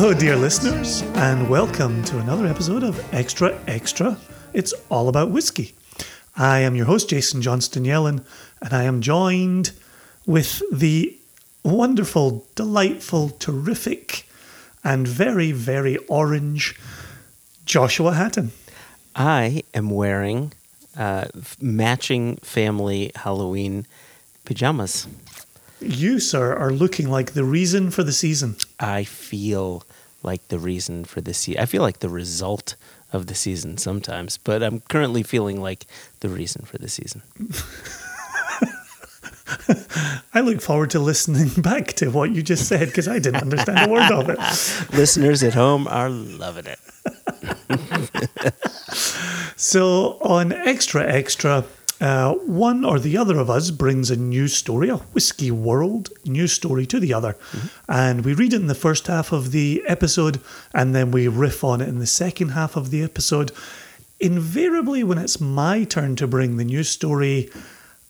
Hello, dear listeners, and welcome to another episode of Extra Extra. It's all about whiskey. I am your host, Jason Johnston Yellen, and I am joined with the wonderful, delightful, terrific, and very, very orange Joshua Hatton. I am wearing matching family Halloween pajamas. You, sir, are looking like the reason for the season. I feel like the reason for the season. I feel like the result of the season sometimes, but I'm currently feeling like the reason for the season. I look forward to listening back to what you just said because I didn't understand a word of it. Listeners at home are loving it. So on Extra Extra, one or the other of us brings a news story, a whiskey world news story to the other. Mm-hmm. And we read it in the first half of the episode, and then we riff on it in the second half of the episode. Invariably, when it's my turn to bring the news story,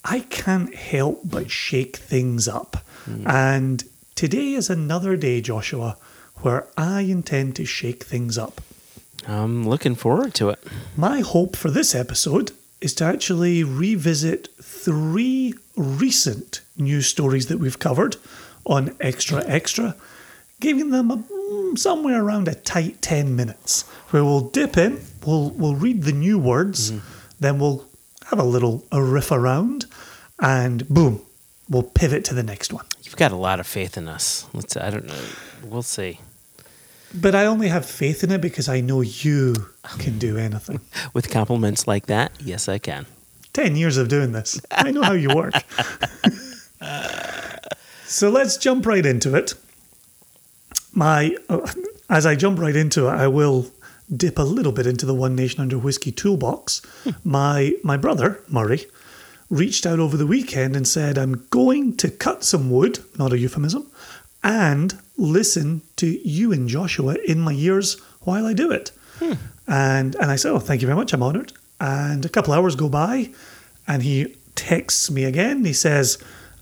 I can't help but shake things up. Mm-hmm. And today is another day, Joshua, where I intend to shake things up. I'm looking forward to it. My hope for this episode is to actually revisit three recent news stories that we've covered on Extra Extra, giving them somewhere around a tight 10 minutes, where we'll dip in, we'll read the new words, then we'll have a riff around, and boom, we'll pivot to the next one. You've got a lot of faith in us. I don't know. We'll see. But I only have faith in it because I know you can do anything. With compliments like that, yes, I can. 10 years of doing this. I know how you work. So let's jump right into it. As I jump right into it, I will dip a little bit into the One Nation Under Whiskey toolbox. My brother, Murray, reached out over the weekend and said, I'm going to cut some wood, not a euphemism, and listen to you and Joshua in my ears while I do it. And I said, oh, thank you very much. I'm honored. And a couple hours go by and he texts me again. He says,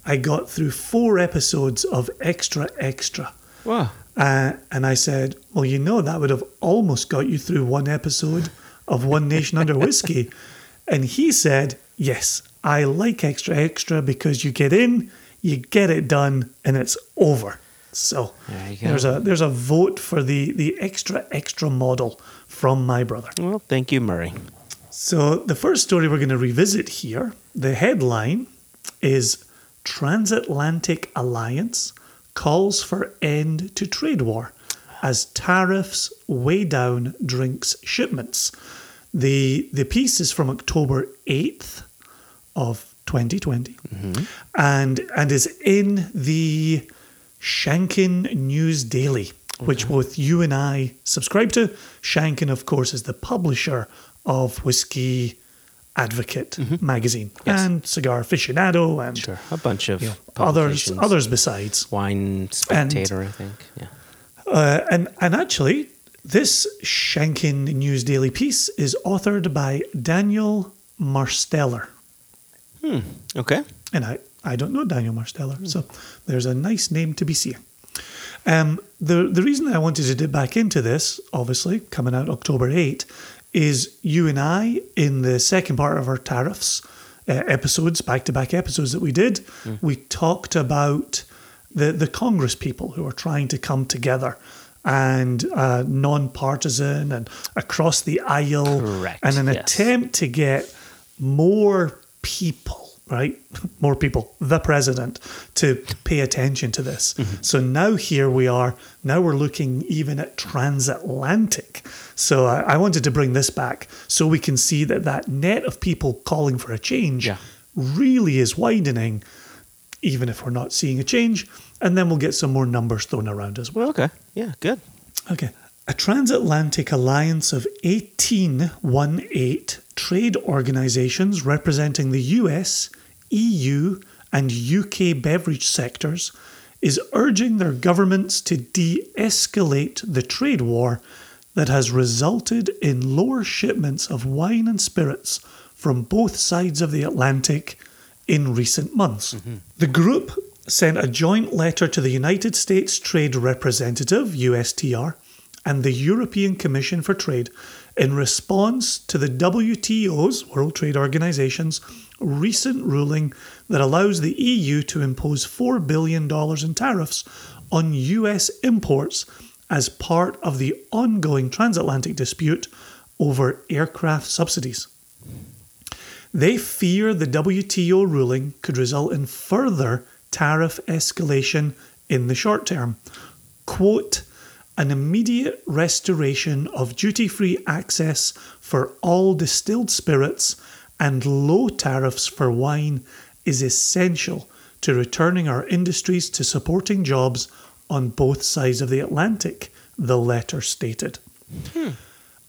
I got through 4 episodes of Extra Extra. Wow. And I said, well, that would have almost got you through 1 episode of One Nation Under Whiskey. And he said, yes, I like Extra Extra because you get in, you get it done, and it's over. So there's a vote for the Extra Extra model from my brother. Well, thank you, Murray. So the first story we're going to revisit here, the headline is Transatlantic Alliance calls for end to trade war as tariffs weigh down drinks shipments. The piece is from October 8th of 2020 and is in the Shanken News Daily, which both you and I subscribe to. Shanken, of course, is the publisher of Whisky Advocate magazine and Cigar Aficionado and a bunch of others besides. Wine Spectator, I think. Yeah. And actually, this Shanken News Daily piece is authored by Daniel Marsteller. Okay. And I don't know Daniel Marsteller, so there's a nice name to be seen. The reason I wanted to dip back into this, obviously, coming out October 8, is you and I, in the second part of our tariffs episodes, back-to-back episodes that we did, we talked about the Congress people who are trying to come together and non-partisan and across the aisle. Correct. And an attempt to get more people. Right? More people, the president, to pay attention to this. So now here we are. Now we're looking even at transatlantic. So I wanted to bring this back so we can see that net of people calling for a change really is widening, even if we're not seeing a change. And then we'll get some more numbers thrown around as well. Okay. Yeah, good. Okay. A transatlantic alliance of 18 trade organizations representing the US, EU, and UK beverage sectors is urging their governments to de-escalate the trade war that has resulted in lower shipments of wine and spirits from both sides of the Atlantic in recent months. The group sent a joint letter to the United States Trade Representative, USTR, and the European Commission for Trade in response to the WTO's, World Trade Organization's, recent ruling that allows the EU to impose $4 billion in tariffs on US imports as part of the ongoing transatlantic dispute over aircraft subsidies. They fear the WTO ruling could result in further tariff escalation in the short term. Quote, an immediate restoration of duty-free access for all distilled spirits and low tariffs for wine is essential to returning our industries to supporting jobs on both sides of the Atlantic, the letter stated.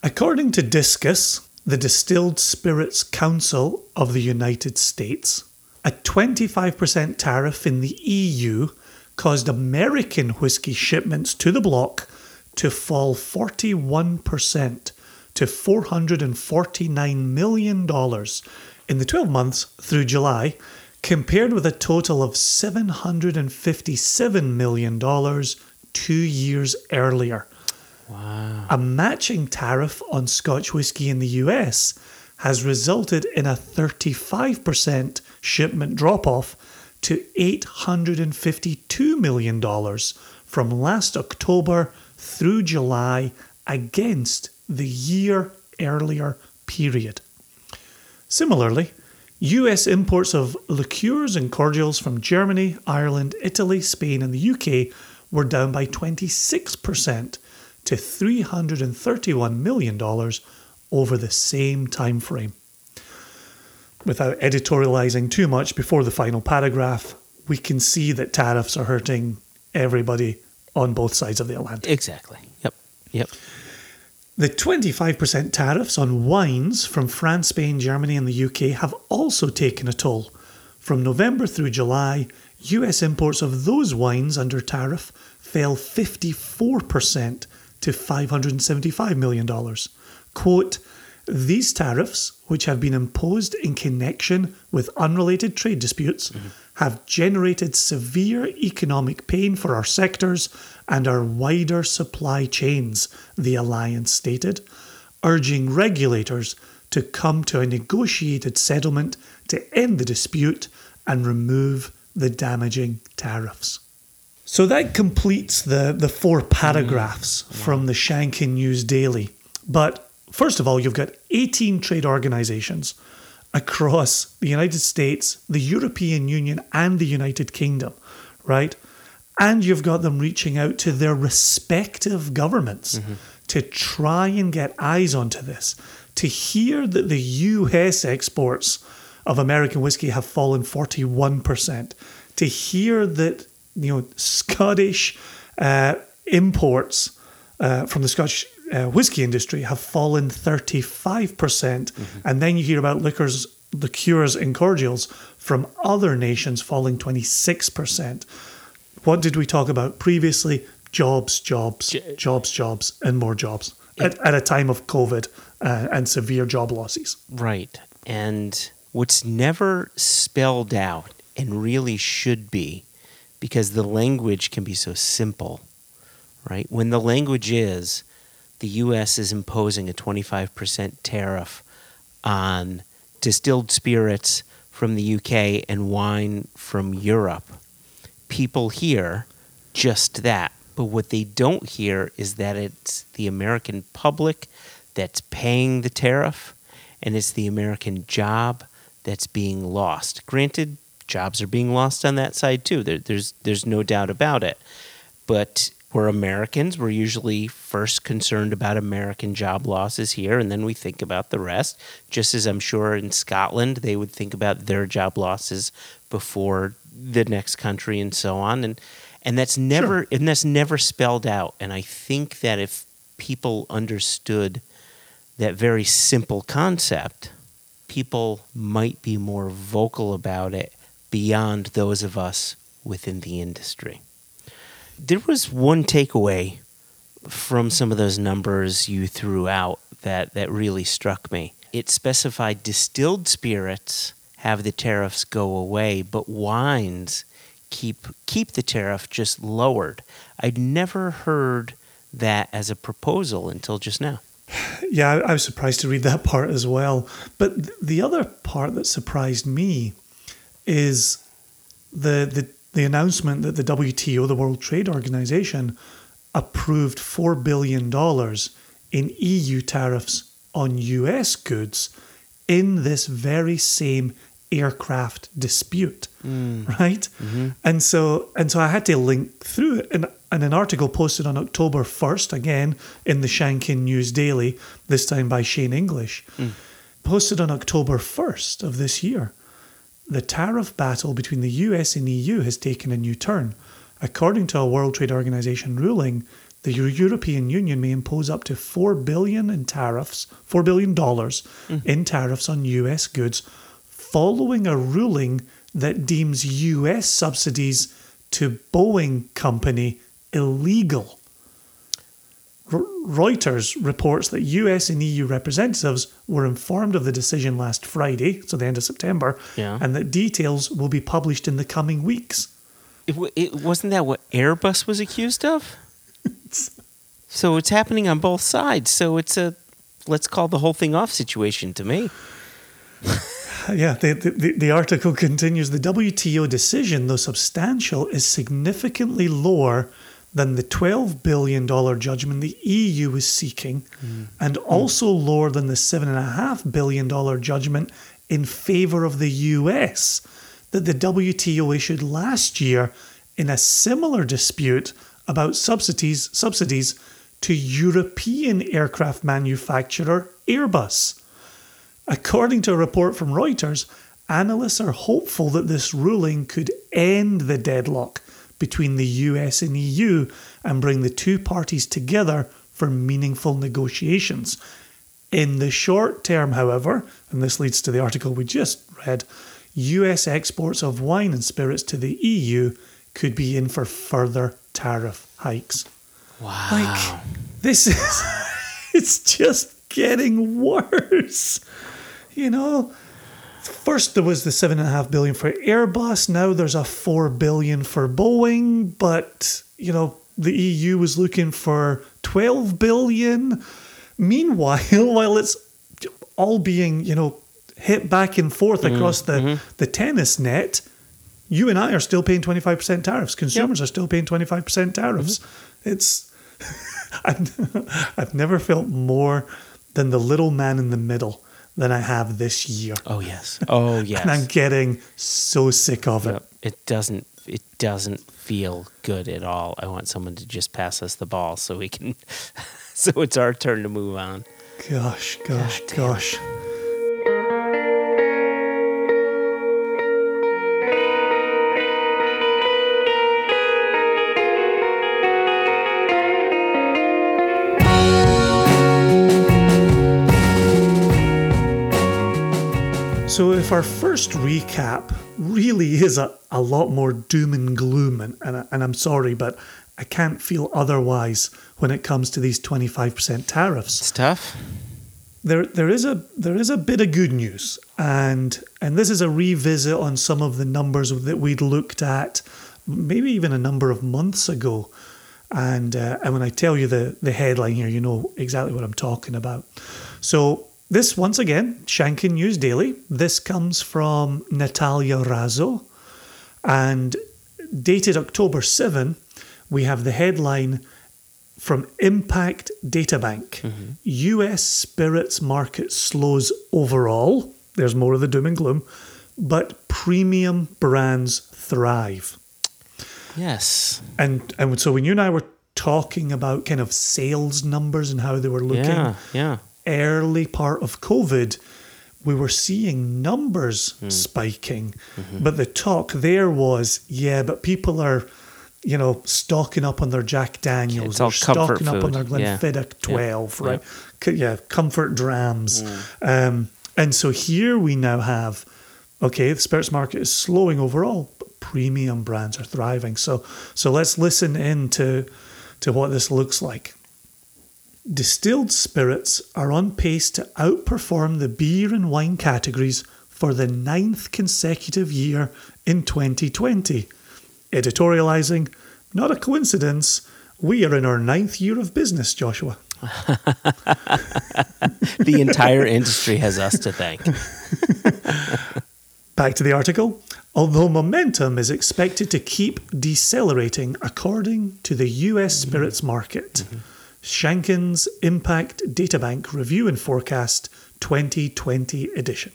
According to Discus, the Distilled Spirits Council of the United States, a 25% tariff in the EU caused American whiskey shipments to the bloc to fall 41% to $449 million in the 12 months through July, compared with a total of $757 million 2 years earlier. Wow. A matching tariff on Scotch whisky in the US has resulted in a 35% shipment drop-off to $852 million from last October through July against the year earlier period. Similarly, US imports of liqueurs and cordials from Germany, Ireland, Italy, Spain and the UK were down by 26% to $331 million over the same time frame. Without editorializing too much before the final paragraph, we can see that tariffs are hurting everybody on both sides of the Atlantic. Exactly. Yep. The 25% tariffs on wines from France, Spain, Germany and the UK have also taken a toll. From November through July, US imports of those wines under tariff fell 54% to $575 million. Quote, these tariffs, which have been imposed in connection with unrelated trade disputes, have generated severe economic pain for our sectors and our wider supply chains, the alliance stated, urging regulators to come to a negotiated settlement to end the dispute and remove the damaging tariffs. So that completes the four paragraphs from the Shanken News Daily. But first of all, you've got 18 trade organisations across the United States, the European Union and the United Kingdom, right? And you've got them reaching out to their respective governments to try and get eyes onto this, to hear that the US exports of American whiskey have fallen 41%, to hear that, you know, Scottish imports from the Scottish whiskey industry have fallen 35%. And then you hear about liqueurs and cordials from other nations falling 26%. What did we talk about previously? Jobs, and more jobs at a time of COVID and severe job losses. Right. And what's never spelled out and really should be, because the language can be so simple, right? When the language is the U.S. is imposing a 25% tariff on distilled spirits from the U.K. and wine from Europe, people hear just that. But what they don't hear is that it's the American public that's paying the tariff, and it's the American job that's being lost. Granted, jobs are being lost on that side too. There's no doubt about it. But we're Americans. We're usually first concerned about American job losses here, and then we think about the rest, just as I'm sure in Scotland they would think about their job losses before the next country and so on. And that's never Sure. and that's never spelled out. And I think that if people understood that very simple concept, people might be more vocal about it beyond those of us within the industry. There was one takeaway from some of those numbers you threw out that really struck me. It specified distilled spirits have the tariffs go away, but wines keep the tariff just lowered. I'd never heard that as a proposal until just now. Yeah, I was surprised to read that part as well. But the other part that surprised me is the announcement that the WTO, the World Trade Organization, approved $4 billion in EU tariffs on US goods in this very same aircraft dispute, right? Mm-hmm. And so I had to link through it. And an article posted on October 1st, again, in the Shanken News Daily, this time by Shane English, posted on October 1st of this year. The tariff battle between the US and EU has taken a new turn. According to a World Trade Organization ruling, the European Union may impose up to $4 billion in tariffs on US goods following a ruling that deems US subsidies to Boeing Company illegal. Reuters reports that US and EU representatives were informed of the decision last Friday, so the end of September, and that details will be published in the coming weeks. It wasn't that what Airbus was accused of? So it's happening on both sides. So it's a let's call the whole thing off situation to me. Yeah, the article continues. The WTO decision, though substantial, is significantly lower than the $12 billion judgment the EU was seeking, and also lower than the $7.5 billion judgment in favour of the US that the WTO issued last year in a similar dispute about subsidies to European aircraft manufacturer Airbus. According to a report from Reuters, analysts are hopeful that this ruling could end the deadlock between the US and EU and bring the two parties together for meaningful negotiations. In the short term, however, and this leads to the article we just read, US exports of wine and spirits to the EU could be in for further tariff hikes. Wow. Like, this is... it's just getting worse. You know, first there was the $7.5 billion for Airbus. Now there's a $4 billion for Boeing. But, you know, the EU was looking for $12 billion. Meanwhile, while it's all being, you know, hit back and forth across the tennis net, you and I are still paying 25% tariffs. Consumers are still paying 25% tariffs. It's I've never felt more than the little man in the middle than I have this year. Oh yes. And I'm getting so sick of it. It doesn't feel good at all. I want someone to just pass us the ball so we can so it's our turn to move on. Gosh. So if our first recap really is a lot more doom and gloom, and I'm sorry, but I can't feel otherwise when it comes to these 25% tariffs. It's tough. There is a bit of good news, and this is a revisit on some of the numbers that we'd looked at maybe even a number of months ago. And when I tell you the headline here, you know exactly what I'm talking about. So this, once again, Shanken News Daily. This comes from Natalia Razo. And dated October 7, we have the headline from Impact Data Bank. US spirits market slows overall. There's more of the doom and gloom. But premium brands thrive. Yes. And so when you and I were talking about kind of sales numbers and how they were looking... Yeah. Early part of COVID, we were seeing numbers spiking, but the talk there was, but people are, you know, stocking up on their Jack Daniels, it's all comfort stocking food. Up on their Glenfiddich 12, right? Comfort drams. And so here we now have, the spirits market is slowing overall, but premium brands are thriving. So let's listen in to what this looks like. Distilled spirits are on pace to outperform the beer and wine categories for the ninth consecutive year in 2020. editorializing. Not a coincidence. We are in our 9th year of business, Joshua. The entire industry has us to thank. Back to the article. Although momentum is expected to keep decelerating according to the US spirits market, Shanken's Impact Data Bank Review and Forecast 2020 edition,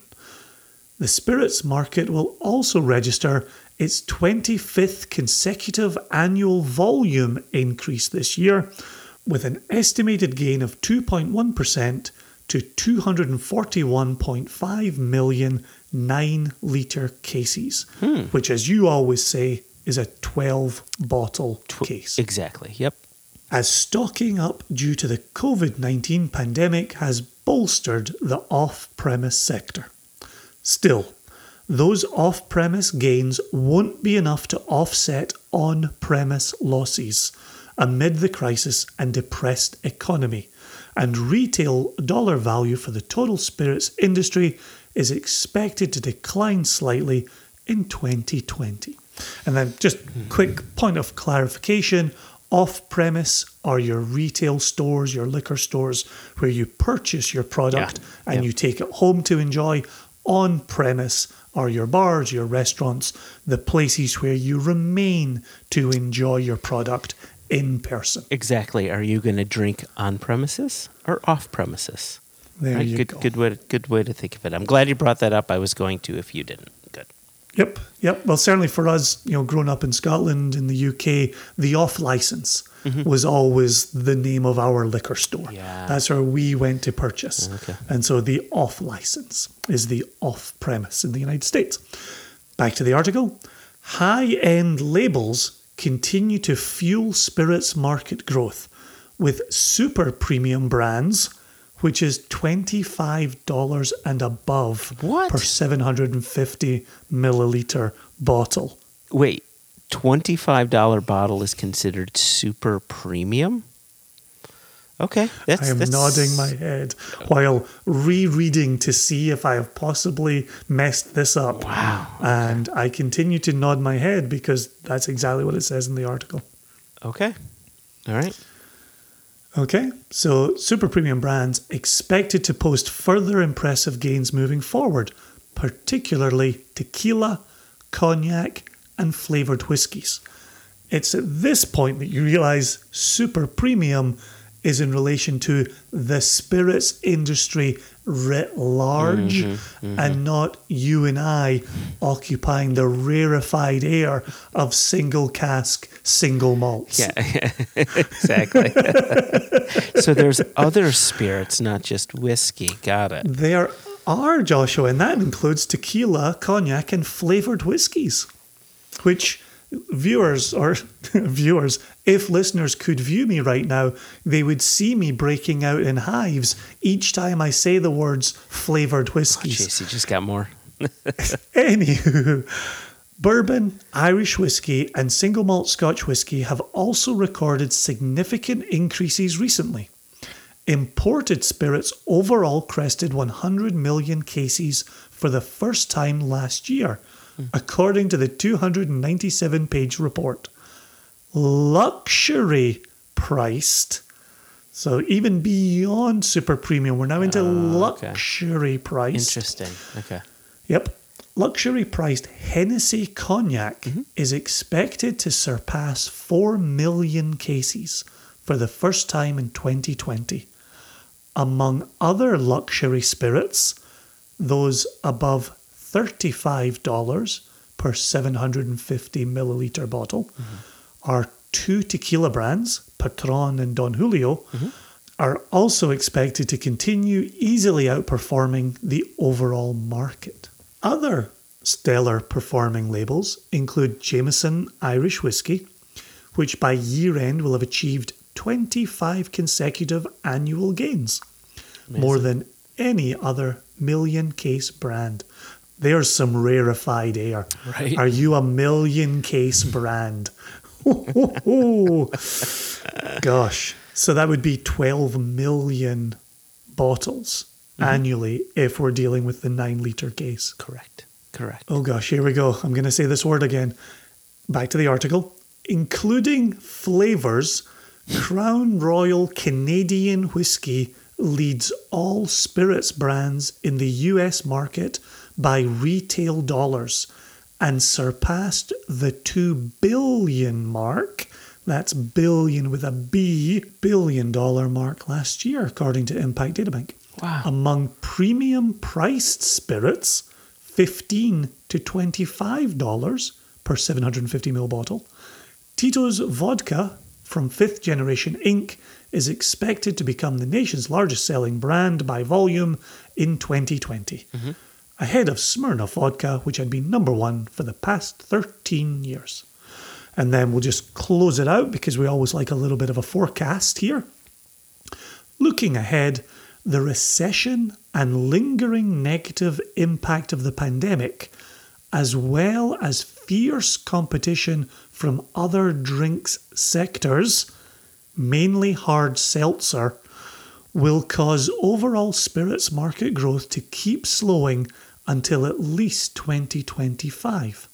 the spirits market will also register its 25th consecutive annual volume increase this year, with an estimated gain of 2.1% to 241.5 million 9-litre cases, which, as you always say, is a 12-bottle case. Exactly, yep. As stocking up due to the COVID-19 pandemic has bolstered the off-premise sector. Still, those off-premise gains won't be enough to offset on-premise losses amid the crisis and depressed economy, and retail dollar value for the total spirits industry is expected to decline slightly in 2020. And then just quick point of clarification, off-premise are your retail stores, your liquor stores, where you purchase your product and you take it home to enjoy. On-premise are your bars, your restaurants, the places where you remain to enjoy your product in person. Exactly. Are you going to drink on premises or off premises? There you go. Good way to think of it. I'm glad you brought that up. I was going to if you didn't. Good. Yep. Well, certainly for us, growing up in Scotland, in the UK, the off license was always the name of our liquor store. Yeah. That's where we went to purchase. Okay. And so the off license is the off premise in the United States. Back to the article. High-end labels continue to fuel spirits market growth, with super premium brands, which is $25 and above per 750 milliliter bottle. Wait, $25 bottle is considered super premium? Okay. I am nodding my head while rereading to see if I have possibly messed this up. Wow. And I continue to nod my head because that's exactly what it says in the article. Okay. All right. Okay. So super premium brands expected to post further impressive gains moving forward, particularly tequila, cognac, and flavoured whiskies. It's at this point that you realise super premium is in relation to the spirits industry writ large and not you and I occupying the rarefied air of single cask, single malts. Yeah, exactly. So there's other spirits, not just whiskey. Got it. There are, Joshua, and that includes tequila, cognac, and flavoured whiskies, which... Viewers, if listeners could view me right now, they would see me breaking out in hives each time I say the words flavoured whiskies. Oh, jeez, you just got more. Anywho, bourbon, Irish whiskey, and single malt Scotch whiskey have also recorded significant increases recently. Imported spirits overall crested 100 million cases for the first time last year, according to the 297-page report. Luxury priced, so even beyond super premium, we're now into luxury priced. Interesting. Okay. Yep. Luxury priced Hennessy cognac is expected to surpass 4 million cases for the first time in 2020. Among other luxury spirits, those above $35 per 750 milliliter bottle are two tequila brands, Patron and Don Julio, are also expected to continue easily outperforming the overall market. Other stellar performing labels include Jameson Irish Whiskey, which by year end will have achieved 25 consecutive annual gains, more than any other million case brand. There's some rarefied air. Right. Are you a million case brand? Gosh. So that would be 12 million bottles annually if we're dealing with the 9-litre case. Correct. Oh, gosh. Here we go. I'm going to say this word again. back to the article, including flavors, Crown Royal Canadian whiskey leads all spirits brands in the US market by retail dollars and surpassed the 2 billion mark. That's billion with a B, $1 billion mark last year, according to Impact Data Bank. Wow. Among premium priced spirits, $15 to $25 per 750ml bottle. Tito's vodka from Fifth Generation Inc is expected to become the nation's largest selling brand by volume in 2020, ahead of Smirnoff vodka, which had been number one for the past 13 years. And then we'll just close it out because we always like a little bit of a forecast here. Looking ahead, the recession and lingering negative impact of the pandemic, as well as fierce competition from other drinks sectors, mainly hard seltzer, will cause overall spirits market growth to keep slowing until at least 2025.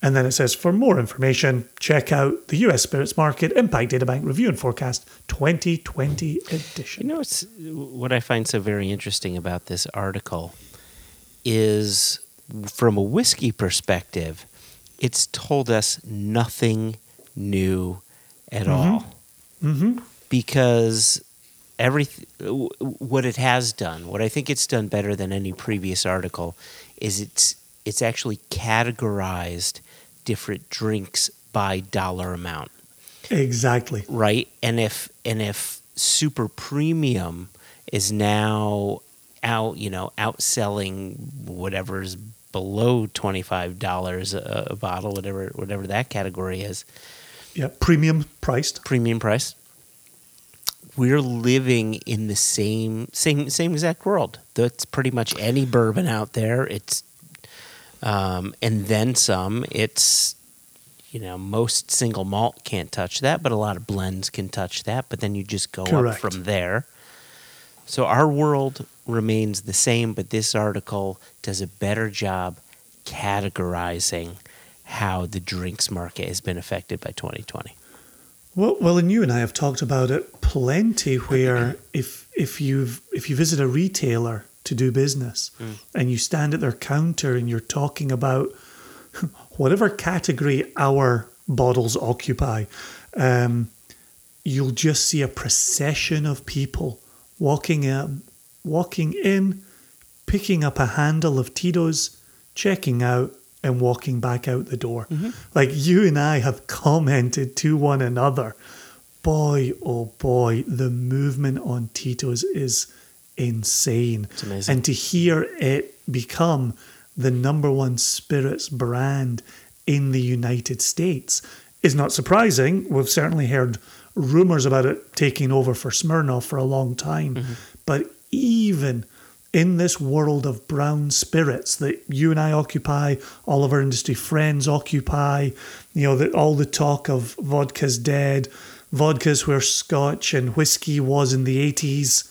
And then it says, for more information, check out the U.S. Spirits Market Impact Data Bank Review and Forecast 2020 edition. You know, it's, what I find so very interesting about this article is, from a whiskey perspective, it's told us nothing new at all. Because what it has done, what I think it's done better than any previous article, is it's actually categorized different drinks by dollar amount. Exactly. Right? And if super premium is now out, you know, outselling whatever's below $25 a bottle, whatever that category is. Yeah, premium priced. Premium priced. We're living in the same exact world. That's pretty much any bourbon out there. It's and then some. It's, you know, most single malt can't touch that, but a lot of blends can touch that. But then you just go Correct. Up from there. So our world remains the same, but this article does a better job categorizing how the drinks market has been affected by 2020. Well, and you and I have talked about it plenty, where if you visit a retailer to do business and you stand at their counter and you're talking about whatever category our bottles occupy, you'll just see a procession of people walking in, picking up a handle of Tito's, checking out, and walking back out the door. Like, you and I have commented to one another, boy, oh boy, the movement on Tito's is insane. It's amazing. And to hear it become the number one spirits brand in the United States is not surprising. We've certainly heard rumors about it taking over for Smirnoff for a long time. But even in this world of brown spirits that you and I occupy, all of our industry friends occupy, you know, that all the talk of vodka's dead, vodka's where scotch and whiskey was in the 80s,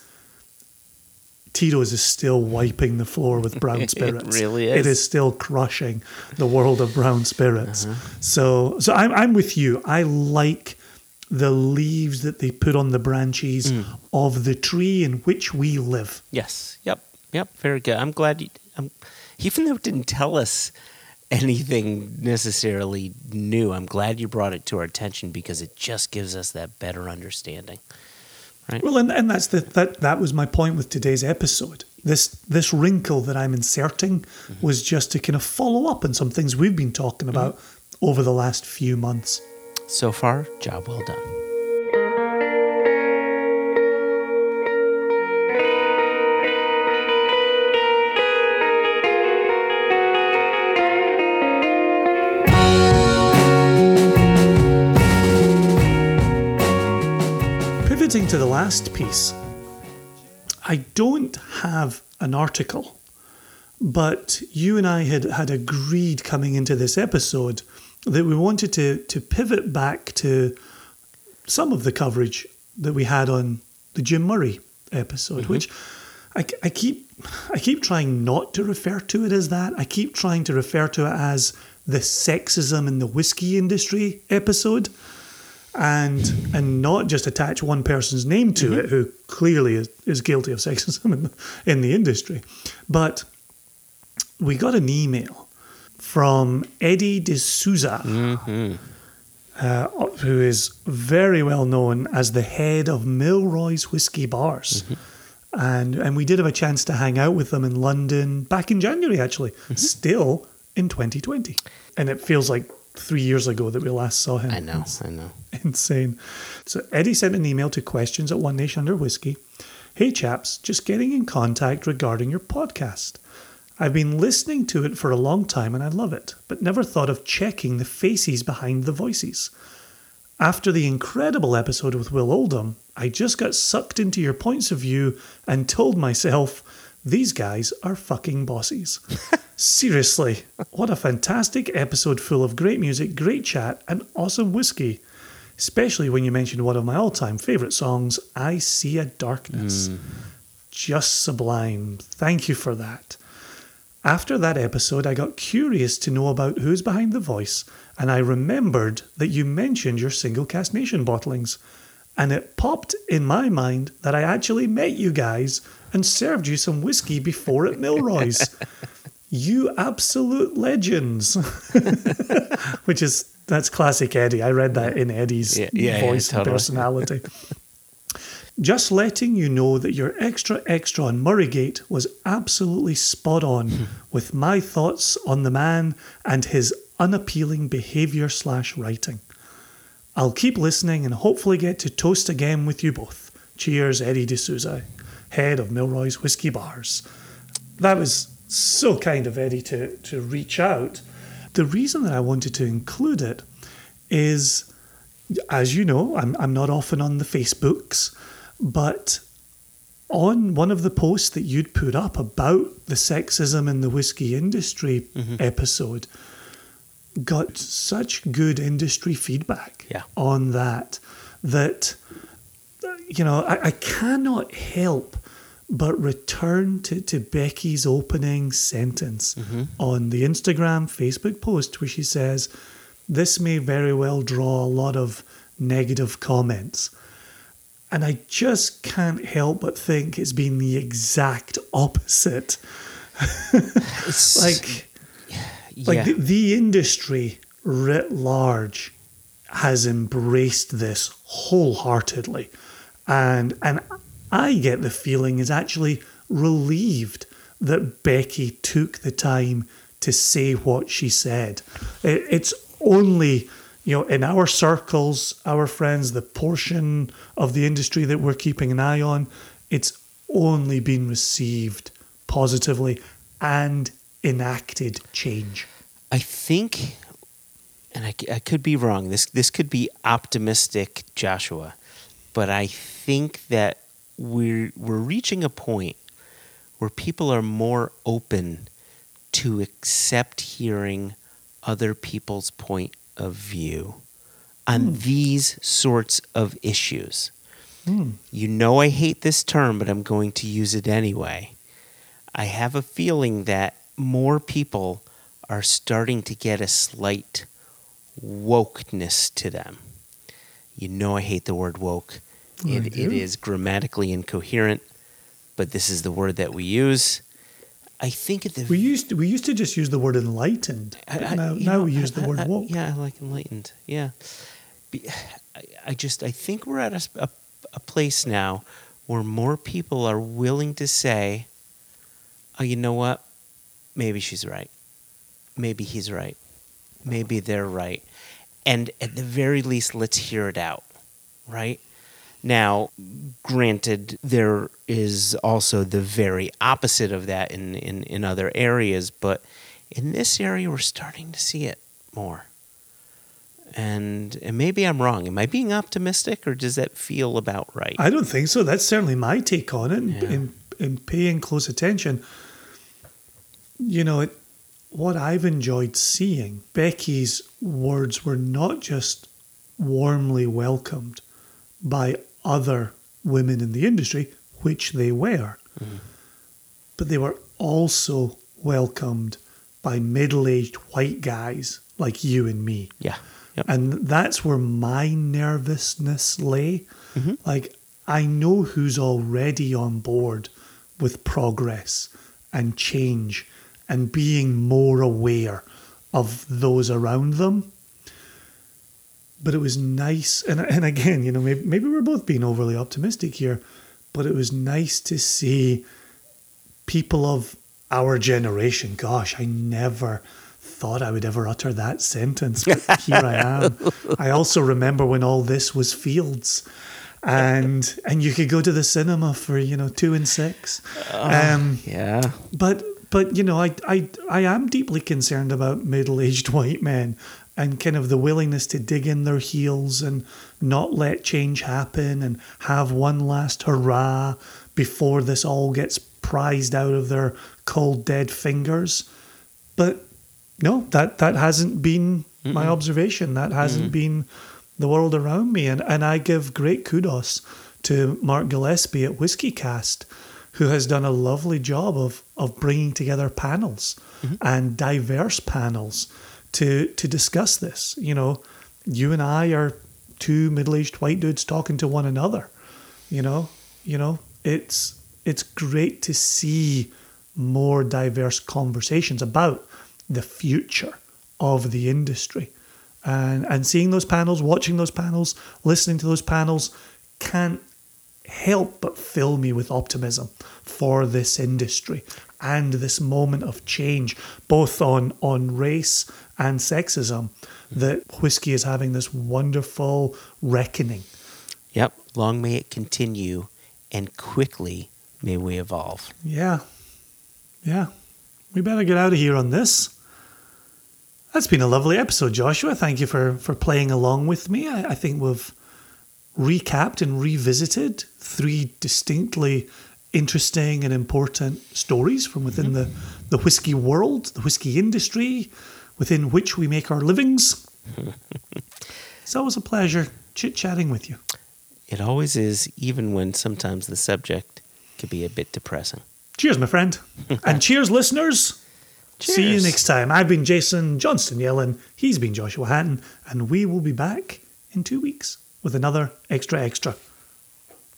Tito's is still wiping the floor with brown spirits. It really is. It is still crushing the world of brown spirits. So I'm with you. I like the leaves that they put on the branches of the tree in which we live. Yes. Yep. Very good. I'm glad. Even though it didn't tell us anything necessarily new, I'm glad you brought it to our attention because it just gives us that better understanding. Right. Well, and that's that was my point with today's episode. This wrinkle that I'm inserting was just to kind of follow up on some things we've been talking about over the last few months. So far, job well done. To the last piece, I don't have an article, but you and I had agreed coming into this episode that we wanted to pivot back to some of the coverage that we had on the Jim Murray episode, which I keep trying not to refer to it as that. I keep trying to refer to it as the sexism in the whiskey industry episode and not just attach one person's name to it, who clearly is guilty of sexism in the industry. But we got an email from Eddie De Souza, who is very well known as the head of Milroy's Whiskey Bars. And we did have a chance to hang out with them in London back in January, actually, still in 2020. And it feels like 3 years ago that we last saw him. I know. Insane. So Eddie sent an email to questions@OneNationUnderWhiskey. Hey, chaps, just getting in contact regarding your podcast. I've been listening to it for a long time and I love it, but never thought of checking the faces behind the voices. After the incredible episode with Will Oldham, I just got sucked into your points of view and told myself, these guys are fucking bosses. Seriously, what a fantastic episode full of great music, great chat, and awesome whiskey. Especially when you mentioned one of my all-time favourite songs, I See a Darkness. Just sublime. Thank you for that. After that episode, I got curious to know about who's behind the voice, and I remembered that you mentioned your Single Cask Nation bottlings. And it popped in my mind that I actually met you guys and served you some whiskey before at Milroy's. You absolute legends. Which is, that's classic Eddie. I read that in Eddie's voice and personality. Just letting you know that your Extra Extra on Murraygate was absolutely spot on with my thoughts on the man and his unappealing behaviour/writing. I'll keep listening and hopefully get to toast again with you both. Cheers, Eddie De Souza, head of Milroy's Whiskey Bars. That was so kind of Eddie to reach out. The reason that I wanted to include it is, as you know, I'm not often on the Facebooks, but on one of the posts that you'd put up about the sexism in the whiskey industry episode, got such good industry feedback on that, you know, I cannot help but return to Becky's opening sentence on the Instagram, Facebook post, where she says, this may very well draw a lot of negative comments. And I just can't help but think it's been the exact opposite. The industry writ large has embraced this wholeheartedly. And I get the feeling is actually relieved that Becky took the time to say what she said. It's only, you know, in our circles, our friends, the portion of the industry that we're keeping an eye on, it's only been received positively and enacted change. I think, and I could be wrong, this could be optimistic Joshua, but I think that we're reaching a point where people are more open to accept hearing other people's point of view on these sorts of issues. You know, I hate this term, but I'm going to use it anyway. I have a feeling that more people are starting to get a slight wokeness to them. You know, I hate the word woke. It is grammatically incoherent, but this is the word that we use. I think we used to just use the word enlightened. Now we use the word woke. Yeah, I like enlightened. Yeah, I think we're at a place now where more people are willing to say, "Oh, you know what? Maybe she's right. Maybe he's right. Maybe they're right." And at the very least, let's hear it out. Right? Now, granted, there is also the very opposite of that in other areas, but in this area, we're starting to see it more. And maybe I'm wrong. Am I being optimistic, or does that feel about right? I don't think so. That's certainly my take on it, in paying close attention. You know, what I've enjoyed seeing, Becky's words were not just warmly welcomed by other women in the industry, which they were, but they were also welcomed by middle-aged white guys like you and me. Yeah. Yep. And that's where my nervousness lay. Mm-hmm. Like, I know who's already on board with progress and change and being more aware of those around them. But it was nice, and again, you know, maybe we're both being overly optimistic here, but it was nice to see people of our generation. Gosh, I never thought I would ever utter that sentence, but here I am. I also remember when all this was Fields, and you could go to the cinema for, you know, 2 and 6. Yeah. But you know, I am deeply concerned about middle-aged white men and kind of the willingness to dig in their heels and not let change happen and have one last hurrah before this all gets prized out of their cold, dead fingers. But no, that hasn't been my observation. That hasn't been the world around me. And I give great kudos to Mark Gillespie at WhiskeyCast, who has done a lovely job of bringing together panels and diverse panels to discuss this. You know, you and I are two middle-aged white dudes talking to one another. You know, it's great to see more diverse conversations about the future of the industry. And seeing those panels, watching those panels, listening to those panels can't help but fill me with optimism for this industry and this moment of change, both on race and sexism, that whiskey is having this wonderful reckoning. Yep. Long may it continue, and quickly may we evolve. Yeah. Yeah. We better get out of here on this. That's been a lovely episode, Joshua. Thank you for playing along with me. I think we've recapped and revisited 3 distinctly interesting and important stories from within the whiskey world, the whiskey industry, within which we make our livings. It's always a pleasure chit-chatting with you. It always is, even when sometimes the subject could be a bit depressing. Cheers, my friend. And cheers, listeners. Cheers. See you next time. I've been Jason Johnston Yellen. He's been Joshua Hatton. And we will be back in 2 weeks with another Extra Extra.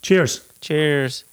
Cheers. Cheers.